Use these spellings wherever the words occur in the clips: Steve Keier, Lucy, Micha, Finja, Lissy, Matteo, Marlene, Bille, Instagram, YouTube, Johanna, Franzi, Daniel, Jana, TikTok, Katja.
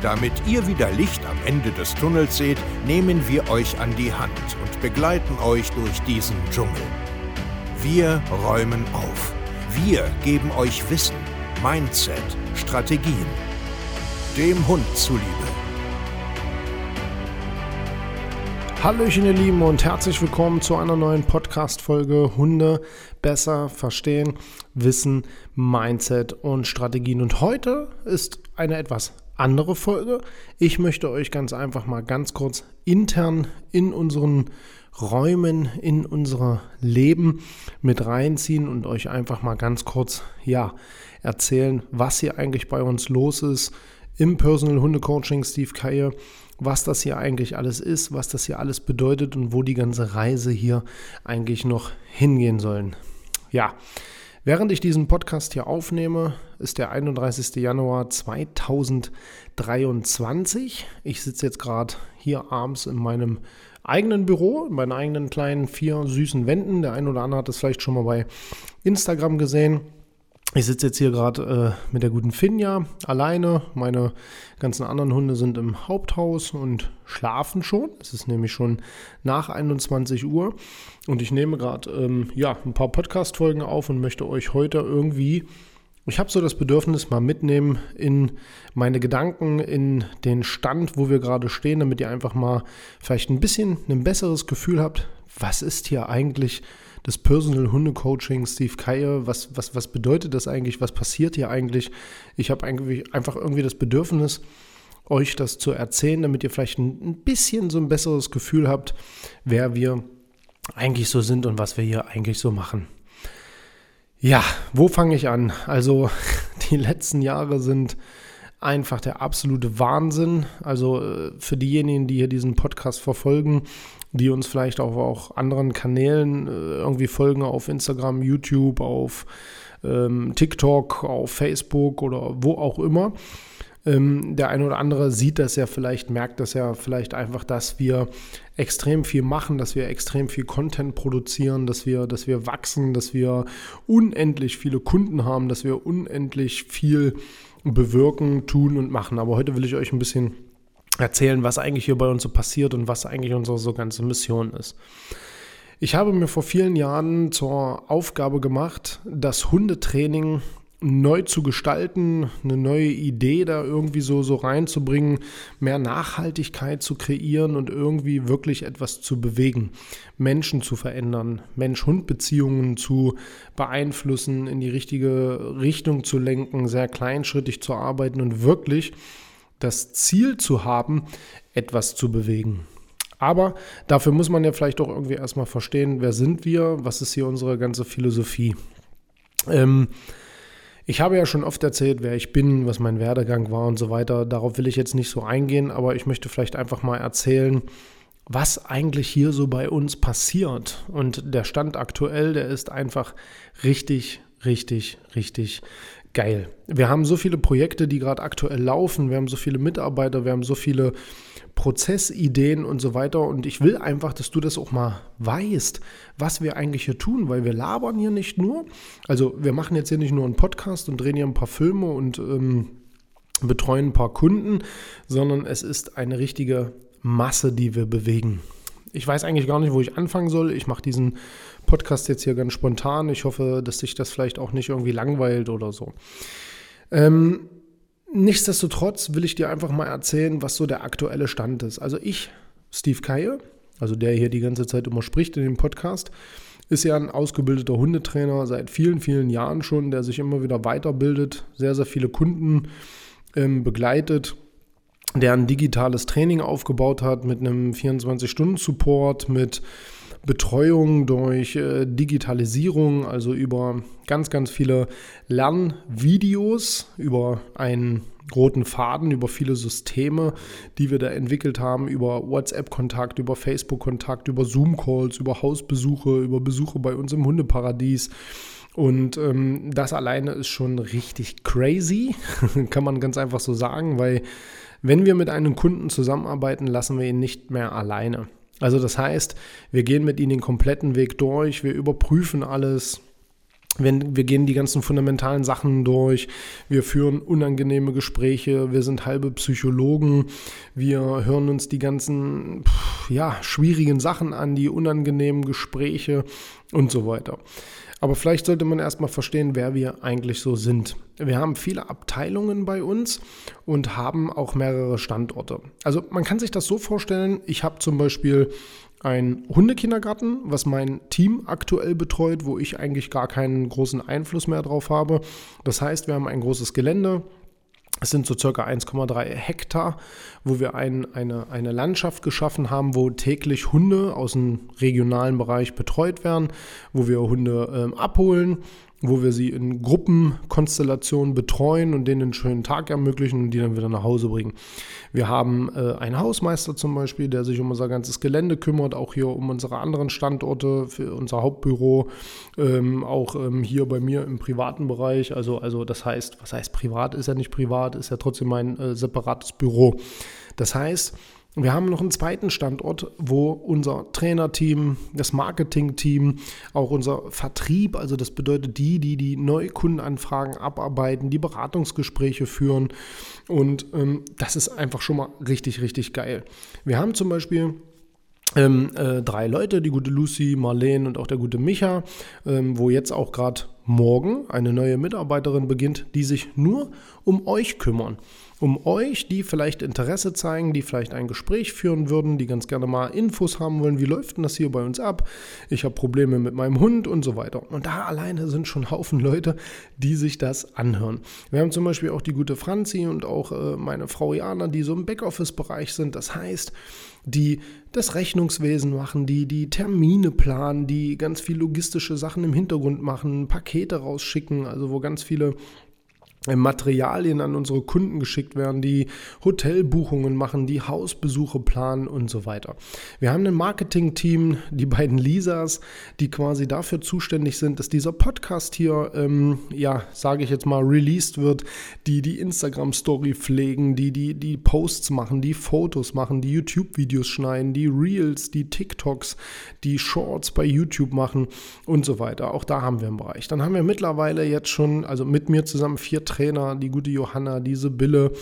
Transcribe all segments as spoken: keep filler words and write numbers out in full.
Damit ihr wieder Licht am Ende des Tunnels seht, nehmen wir euch an die Hand und begleiten euch durch diesen Dschungel. Wir räumen auf. Wir geben euch Wissen, Mindset, Strategien. Dem Hund zuliebe. Hallöchen ihr Lieben und herzlich willkommen zu einer neuen Podcast-Folge Hunde besser verstehen, Wissen, Mindset und Strategien. Und heute ist eine etwas andere Folge. Ich möchte euch ganz einfach mal ganz kurz intern in unseren Räumen, in unser Leben mit reinziehen und euch einfach mal ganz kurz ja, erzählen, was hier eigentlich bei uns los ist im Personal Hundecoaching Steve Keier, was das hier eigentlich alles ist, was das hier alles bedeutet und wo die ganze Reise hier eigentlich noch hingehen sollen. Ja, während ich diesen Podcast hier aufnehme, ist der einunddreißigster Januar zweitausenddreiundzwanzig. Ich sitze jetzt gerade hier abends in meinem eigenen Büro, in meinen eigenen kleinen vier süßen Wänden. Der eine oder andere hat das vielleicht schon mal bei Instagram gesehen. Ich sitze jetzt hier gerade äh, mit der guten Finja alleine. Meine ganzen anderen Hunde sind im Haupthaus und schlafen schon. Es ist nämlich schon nach einundzwanzig Uhr. Und ich nehme gerade ähm, ja, ein paar Podcast-Folgen auf und möchte euch heute irgendwie, ich habe so das Bedürfnis, mal mitnehmen in meine Gedanken, in den Stand, wo wir gerade stehen, damit ihr einfach mal vielleicht ein bisschen ein besseres Gefühl habt, was ist hier eigentlich das Personal Hundecoaching Steve Keier, was, was, was bedeutet das eigentlich, was passiert hier eigentlich? Ich habe eigentlich einfach irgendwie das Bedürfnis, euch das zu erzählen, damit ihr vielleicht ein bisschen so ein besseres Gefühl habt, wer wir eigentlich so sind und was wir hier eigentlich so machen. Ja, wo fange ich an? Also die letzten Jahre sind einfach der absolute Wahnsinn. Also für diejenigen, die hier diesen Podcast verfolgen, die uns vielleicht auch auf anderen Kanälen irgendwie folgen, auf Instagram, YouTube, auf ähm, TikTok, auf Facebook oder wo auch immer. Ähm, der eine oder andere sieht das ja vielleicht, merkt das ja vielleicht einfach, dass wir extrem viel machen, dass wir extrem viel Content produzieren, dass wir, dass wir wachsen, dass wir unendlich viele Kunden haben, dass wir unendlich viel bewirken, tun und machen. Aber heute will ich euch ein bisschen erzählen, was eigentlich hier bei uns so passiert und was eigentlich unsere so ganze Mission ist. Ich habe mir vor vielen Jahren zur Aufgabe gemacht, das Hundetraining neu zu gestalten, eine neue Idee da irgendwie so, so reinzubringen, mehr Nachhaltigkeit zu kreieren und irgendwie wirklich etwas zu bewegen, Menschen zu verändern, Mensch-Hund-Beziehungen zu beeinflussen, in die richtige Richtung zu lenken, sehr kleinschrittig zu arbeiten und wirklich das Ziel zu haben, etwas zu bewegen. Aber dafür muss man ja vielleicht auch irgendwie erstmal verstehen, wer sind wir, was ist hier unsere ganze Philosophie. Ähm, Ich habe ja schon oft erzählt, wer ich bin, was mein Werdegang war und so weiter. Darauf will ich jetzt nicht so eingehen, aber ich möchte vielleicht einfach mal erzählen, was eigentlich hier so bei uns passiert. Und der Stand aktuell, der ist einfach richtig, richtig, richtig geil. Wir haben so viele Projekte, die gerade aktuell laufen. Wir haben so viele Mitarbeiter, wir haben so viele Prozessideen und so weiter. Und ich will einfach, dass du das auch mal weißt, was wir eigentlich hier tun, weil wir labern hier nicht nur. Also wir machen jetzt hier nicht nur einen Podcast und drehen hier ein paar Filme und ähm, betreuen ein paar Kunden, sondern es ist eine richtige Masse, die wir bewegen. Ich weiß eigentlich gar nicht, wo ich anfangen soll. Ich mache diesen Podcast jetzt hier ganz spontan. Ich hoffe, dass sich das vielleicht auch nicht irgendwie langweilt oder so. Ähm, nichtsdestotrotz will ich dir einfach mal erzählen, was so der aktuelle Stand ist. Also ich, Steve Keier, also der hier die ganze Zeit immer spricht in dem Podcast, ist ja ein ausgebildeter Hundetrainer seit vielen, vielen Jahren schon, der sich immer wieder weiterbildet, sehr, sehr viele Kunden ähm, begleitet, der ein digitales Training aufgebaut hat mit einem vierundzwanzig Stunden Support, mit Betreuung, durch äh, Digitalisierung, also über ganz, ganz viele Lernvideos, über einen roten Faden, über viele Systeme, die wir da entwickelt haben, über WhatsApp-Kontakt, über Facebook-Kontakt, über Zoom-Calls, über Hausbesuche, über Besuche bei uns im Hundeparadies. Und ähm, das alleine ist schon richtig crazy, kann man ganz einfach so sagen, weil wenn wir mit einem Kunden zusammenarbeiten, lassen wir ihn nicht mehr alleine. Also das heißt, wir gehen mit ihm den kompletten Weg durch, wir überprüfen alles. Wenn, wir gehen die ganzen fundamentalen Sachen durch, wir führen unangenehme Gespräche, wir sind halbe Psychologen, wir hören uns die ganzen pff, ja, schwierigen Sachen an, die unangenehmen Gespräche und so weiter. Aber vielleicht sollte man erstmal verstehen, wer wir eigentlich so sind. Wir haben viele Abteilungen bei uns und haben auch mehrere Standorte. Also man kann sich das so vorstellen, ich habe zum Beispiel ein Hundekindergarten, was mein Team aktuell betreut, wo ich eigentlich gar keinen großen Einfluss mehr drauf habe. Das heißt, wir haben ein großes Gelände. Es sind so circa eins Komma drei Hektar, wo wir ein, eine, eine Landschaft geschaffen haben, wo täglich Hunde aus dem regionalen Bereich betreut werden, wo wir Hunde ähm, abholen, wo wir sie in Gruppenkonstellationen betreuen und denen einen schönen Tag ermöglichen und die dann wieder nach Hause bringen. Wir haben äh, einen Hausmeister zum Beispiel, der sich um unser ganzes Gelände kümmert, auch hier um unsere anderen Standorte, für unser Hauptbüro, ähm, auch ähm, hier bei mir im privaten Bereich. Also, also das heißt, was heißt privat? Ist ja nicht privat. Ist ja trotzdem mein äh, separates Büro. Das heißt, wir haben noch einen zweiten Standort, wo unser Trainerteam, das Marketingteam, auch unser Vertrieb, also das bedeutet die, die die Neukundenanfragen abarbeiten, die Beratungsgespräche führen und ähm, das ist einfach schon mal richtig, richtig geil. Wir haben zum Beispiel ähm, äh, drei Leute, die gute Lucy, Marlene und auch der gute Micha, ähm, wo jetzt auch gerade morgen eine neue Mitarbeiterin beginnt, die sich nur um euch kümmern. Um euch, die vielleicht Interesse zeigen, die vielleicht ein Gespräch führen würden, die ganz gerne mal Infos haben wollen, wie läuft denn das hier bei uns ab, ich habe Probleme mit meinem Hund und so weiter. Und da alleine sind schon Haufen Leute, die sich das anhören. Wir haben zum Beispiel auch die gute Franzi und auch äh, meine Frau Jana, die so im Backoffice-Bereich sind, das heißt, die das Rechnungswesen machen, die die Termine planen, die ganz viel logistische Sachen im Hintergrund machen, Pakete rausschicken, also wo ganz viele Materialien an unsere Kunden geschickt werden, die Hotelbuchungen machen, die Hausbesuche planen und so weiter. Wir haben ein Marketing-Team, die beiden Lisas, die quasi dafür zuständig sind, dass dieser Podcast hier, ähm, ja, sage ich jetzt mal, released wird, die die Instagram-Story pflegen, die, die die Posts machen, die Fotos machen, die YouTube-Videos schneiden, die Reels, die TikToks, die Shorts bei YouTube machen und so weiter. Auch da haben wir einen Bereich. Dann haben wir mittlerweile jetzt schon, also mit mir zusammen, vier Trainer, die gute Johanna, diese Bille,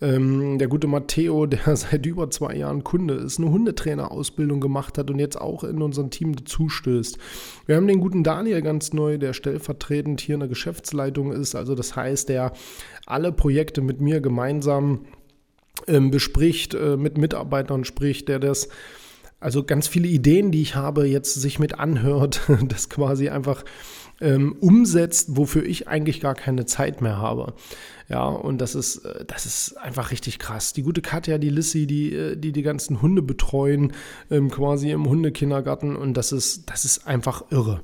ähm, der gute Matteo, der seit über zwei Jahren Kunde ist, eine Hundetrainerausbildung gemacht hat und jetzt auch in unserem Team dazustößt. Wir haben den guten Daniel ganz neu, der stellvertretend hier in der Geschäftsleitung ist, also das heißt, der alle Projekte mit mir gemeinsam ähm, bespricht, äh, mit Mitarbeitern spricht, der das also ganz viele Ideen, die ich habe, jetzt sich mit anhört, das quasi einfach ähm, umsetzt, wofür ich eigentlich gar keine Zeit mehr habe. Ja, und das ist, das ist einfach richtig krass. Die gute Katja, die Lissy, die, die die ganzen Hunde betreuen, ähm, quasi im Hundekindergarten und das ist, das ist einfach irre.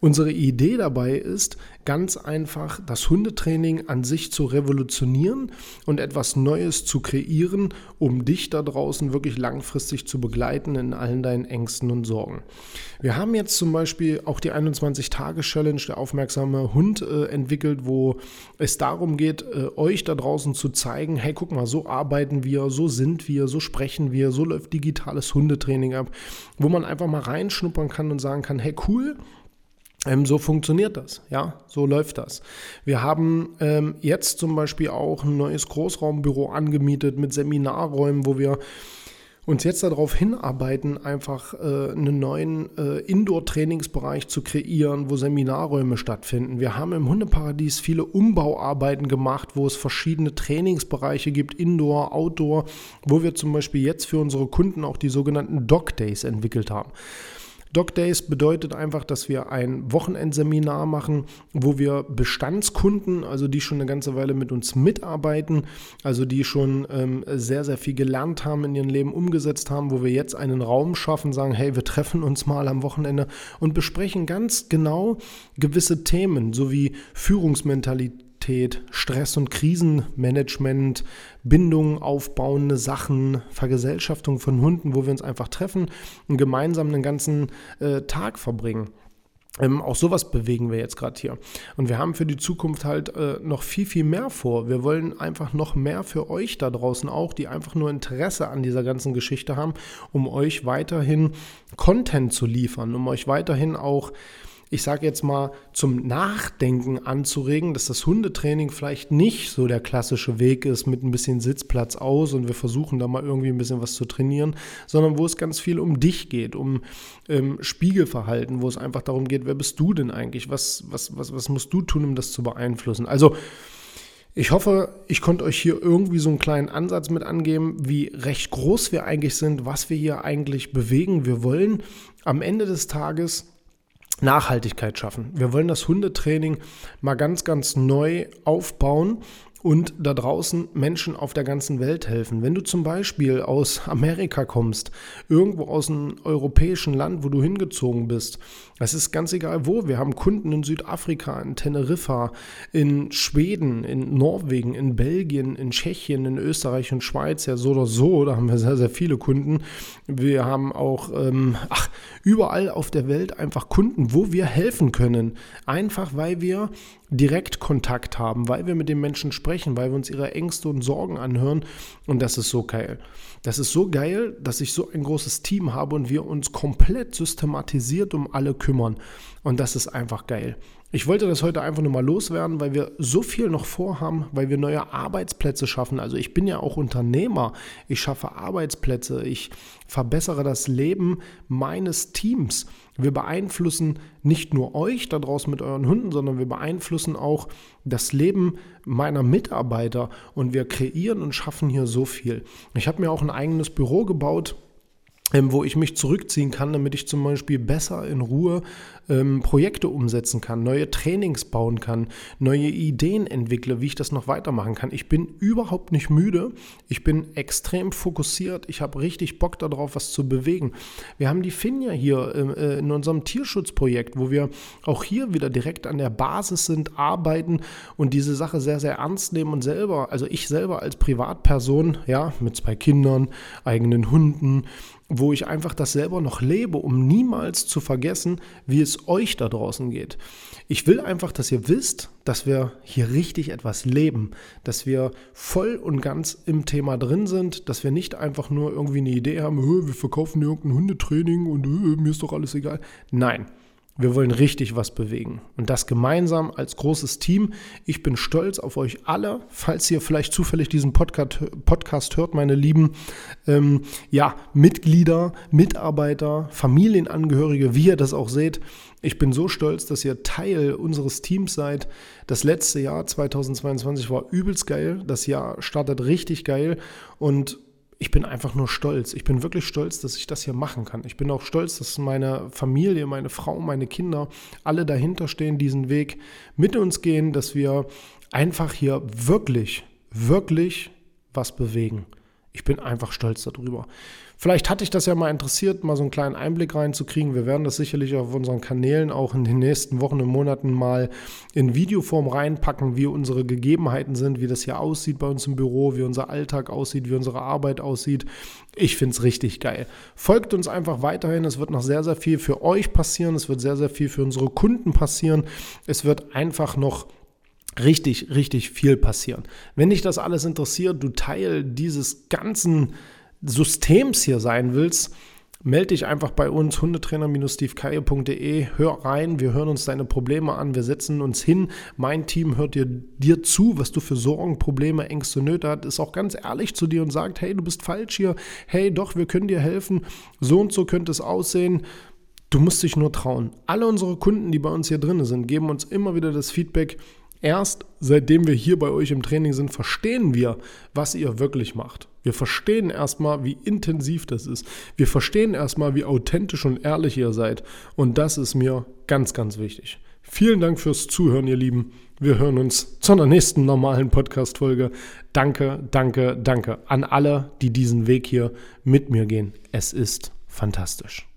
Unsere Idee dabei ist, ganz einfach das Hundetraining an sich zu revolutionieren und etwas Neues zu kreieren, um dich da draußen wirklich langfristig zu begleiten in allen deinen Ängsten und Sorgen. Wir haben jetzt zum Beispiel auch die einundzwanzig-Tage-Challenge, der aufmerksame Hund, äh, entwickelt, wo es darum geht, äh, euch da draußen zu zeigen, hey, guck mal, so arbeiten wir, so sind wir, so sprechen wir, so läuft digitales Hundetraining ab, wo man einfach mal reinschnuppern kann und sagen kann, hey, cool, Ähm, so funktioniert das, ja, so läuft das. Wir haben ähm, jetzt zum Beispiel auch ein neues Großraumbüro angemietet mit Seminarräumen, wo wir uns jetzt darauf hinarbeiten, einfach äh, einen neuen äh, Indoor-Trainingsbereich zu kreieren, wo Seminarräume stattfinden. Wir haben im Hundeparadies viele Umbauarbeiten gemacht, wo es verschiedene Trainingsbereiche gibt, Indoor, Outdoor, wo wir zum Beispiel jetzt für unsere Kunden auch die sogenannten Dog Days entwickelt haben. Dog Days bedeutet einfach, dass wir ein Wochenendseminar machen, wo wir Bestandskunden, also die schon eine ganze Weile mit uns mitarbeiten, also die schon ähm, sehr, sehr viel gelernt haben, in ihrem Leben umgesetzt haben, wo wir jetzt einen Raum schaffen, sagen, hey, wir treffen uns mal am Wochenende und besprechen ganz genau gewisse Themen, sowie Führungsmentalität, Stress- und Krisenmanagement, Bindung, aufbauende Sachen, Vergesellschaftung von Hunden, wo wir uns einfach treffen und gemeinsam einen ganzen äh, Tag verbringen. Ähm, auch sowas bewegen wir jetzt gerade hier. Und wir haben für die Zukunft halt äh, noch viel, viel mehr vor. Wir wollen einfach noch mehr für euch da draußen auch, die einfach nur Interesse an dieser ganzen Geschichte haben, um euch weiterhin Content zu liefern, um euch weiterhin auch, ich sage jetzt mal, zum Nachdenken anzuregen, dass das Hundetraining vielleicht nicht so der klassische Weg ist mit ein bisschen Sitzplatz aus und wir versuchen da mal irgendwie ein bisschen was zu trainieren, sondern wo es ganz viel um dich geht, um ähm, Spiegelverhalten, wo es einfach darum geht, wer bist du denn eigentlich, was, was, was, was musst du tun, um das zu beeinflussen. Also ich hoffe, ich konnte euch hier irgendwie so einen kleinen Ansatz mit angeben, wie recht groß wir eigentlich sind, was wir hier eigentlich bewegen. Wir wollen am Ende des Tages Nachhaltigkeit schaffen. Wir wollen das Hundetraining mal ganz, ganz neu aufbauen und da draußen Menschen auf der ganzen Welt helfen. Wenn du zum Beispiel aus Amerika kommst, irgendwo aus einem europäischen Land, wo du hingezogen bist, das ist ganz egal wo. Wir haben Kunden in Südafrika, in Teneriffa, in Schweden, in Norwegen, in Belgien, in Tschechien, in Österreich und Schweiz, ja so oder so, da haben wir sehr, sehr viele Kunden. Wir haben auch ähm, ach, überall auf der Welt einfach Kunden, wo wir helfen können. Einfach, weil wir direkt Kontakt haben, weil wir mit den Menschen sprechen, weil wir uns ihre Ängste und Sorgen anhören und das ist so geil. Das ist so geil, dass ich so ein großes Team habe und wir uns komplett systematisiert um alle kümmern und das ist einfach geil. Ich wollte das heute einfach nur mal loswerden, weil wir so viel noch vorhaben, weil wir neue Arbeitsplätze schaffen. Also ich bin ja auch Unternehmer, ich schaffe Arbeitsplätze, ich verbessere das Leben meines Teams. Wir beeinflussen nicht nur euch da draußen mit euren Hunden, sondern wir beeinflussen auch das Leben meiner Mitarbeiter und wir kreieren und schaffen hier so viel. Ich habe mir auch ein eigenes Büro gebaut, wo ich mich zurückziehen kann, damit ich zum Beispiel besser in Ruhe ähm, Projekte umsetzen kann, neue Trainings bauen kann, neue Ideen entwickle, wie ich das noch weitermachen kann. Ich bin überhaupt nicht müde, ich bin extrem fokussiert, ich habe richtig Bock darauf, was zu bewegen. Wir haben die Finja hier äh, in unserem Tierschutzprojekt, wo wir auch hier wieder direkt an der Basis sind, arbeiten und diese Sache sehr, sehr ernst nehmen und selber, also ich selber als Privatperson, ja, mit zwei Kindern, eigenen Hunden, wo ich einfach das selber noch lebe, um niemals zu vergessen, wie es euch da draußen geht. Ich will einfach, dass ihr wisst, dass wir hier richtig etwas leben, dass wir voll und ganz im Thema drin sind, dass wir nicht einfach nur irgendwie eine Idee haben, wir verkaufen hier irgendein Hundetraining und mir ist doch alles egal. Nein. Wir wollen richtig was bewegen und das gemeinsam als großes Team. Ich bin stolz auf euch alle, falls ihr vielleicht zufällig diesen Podcast, Podcast hört, meine lieben ähm, ja, Mitglieder, Mitarbeiter, Familienangehörige, wie ihr das auch seht. Ich bin so stolz, dass ihr Teil unseres Teams seid. Das letzte Jahr zweitausendzweiundzwanzig war übelst geil, das Jahr startet richtig geil und ich bin einfach nur stolz. Ich bin wirklich stolz, dass ich das hier machen kann. Ich bin auch stolz, dass meine Familie, meine Frau, meine Kinder alle dahinter stehen, diesen Weg mit uns gehen, dass wir einfach hier wirklich, wirklich was bewegen. Ich bin einfach stolz darüber. Vielleicht hatte ich das ja mal interessiert, mal so einen kleinen Einblick reinzukriegen. Wir werden das sicherlich auf unseren Kanälen auch in den nächsten Wochen und Monaten mal in Videoform reinpacken, wie unsere Gegebenheiten sind, wie das hier aussieht bei uns im Büro, wie unser Alltag aussieht, wie unsere Arbeit aussieht. Ich finde es richtig geil. Folgt uns einfach weiterhin. Es wird noch sehr, sehr viel für euch passieren. Es wird sehr, sehr viel für unsere Kunden passieren. Es wird einfach noch richtig, richtig viel passieren. Wenn dich das alles interessiert, du Teil dieses ganzen Systems hier sein willst, melde dich einfach bei uns, hundetrainer Strich stiefkayer punkt de, hör rein, wir hören uns deine Probleme an, wir setzen uns hin, mein Team hört dir, dir zu, was du für Sorgen, Probleme, Ängste, Nöte hast, ist auch ganz ehrlich zu dir und sagt, hey, du bist falsch hier, hey, doch, wir können dir helfen, so und so könnte es aussehen. Du musst dich nur trauen. Alle unsere Kunden, die bei uns hier drin sind, geben uns immer wieder das Feedback, Erst seitdem wir hier bei euch im Training sind, verstehen wir, was ihr wirklich macht. Wir verstehen erstmal, wie intensiv das ist. Wir verstehen erstmal, wie authentisch und ehrlich ihr seid. Und das ist mir ganz, ganz wichtig. Vielen Dank fürs Zuhören, ihr Lieben. Wir hören uns zu einer nächsten normalen Podcast-Folge. Danke, danke, danke an alle, die diesen Weg hier mit mir gehen. Es ist fantastisch.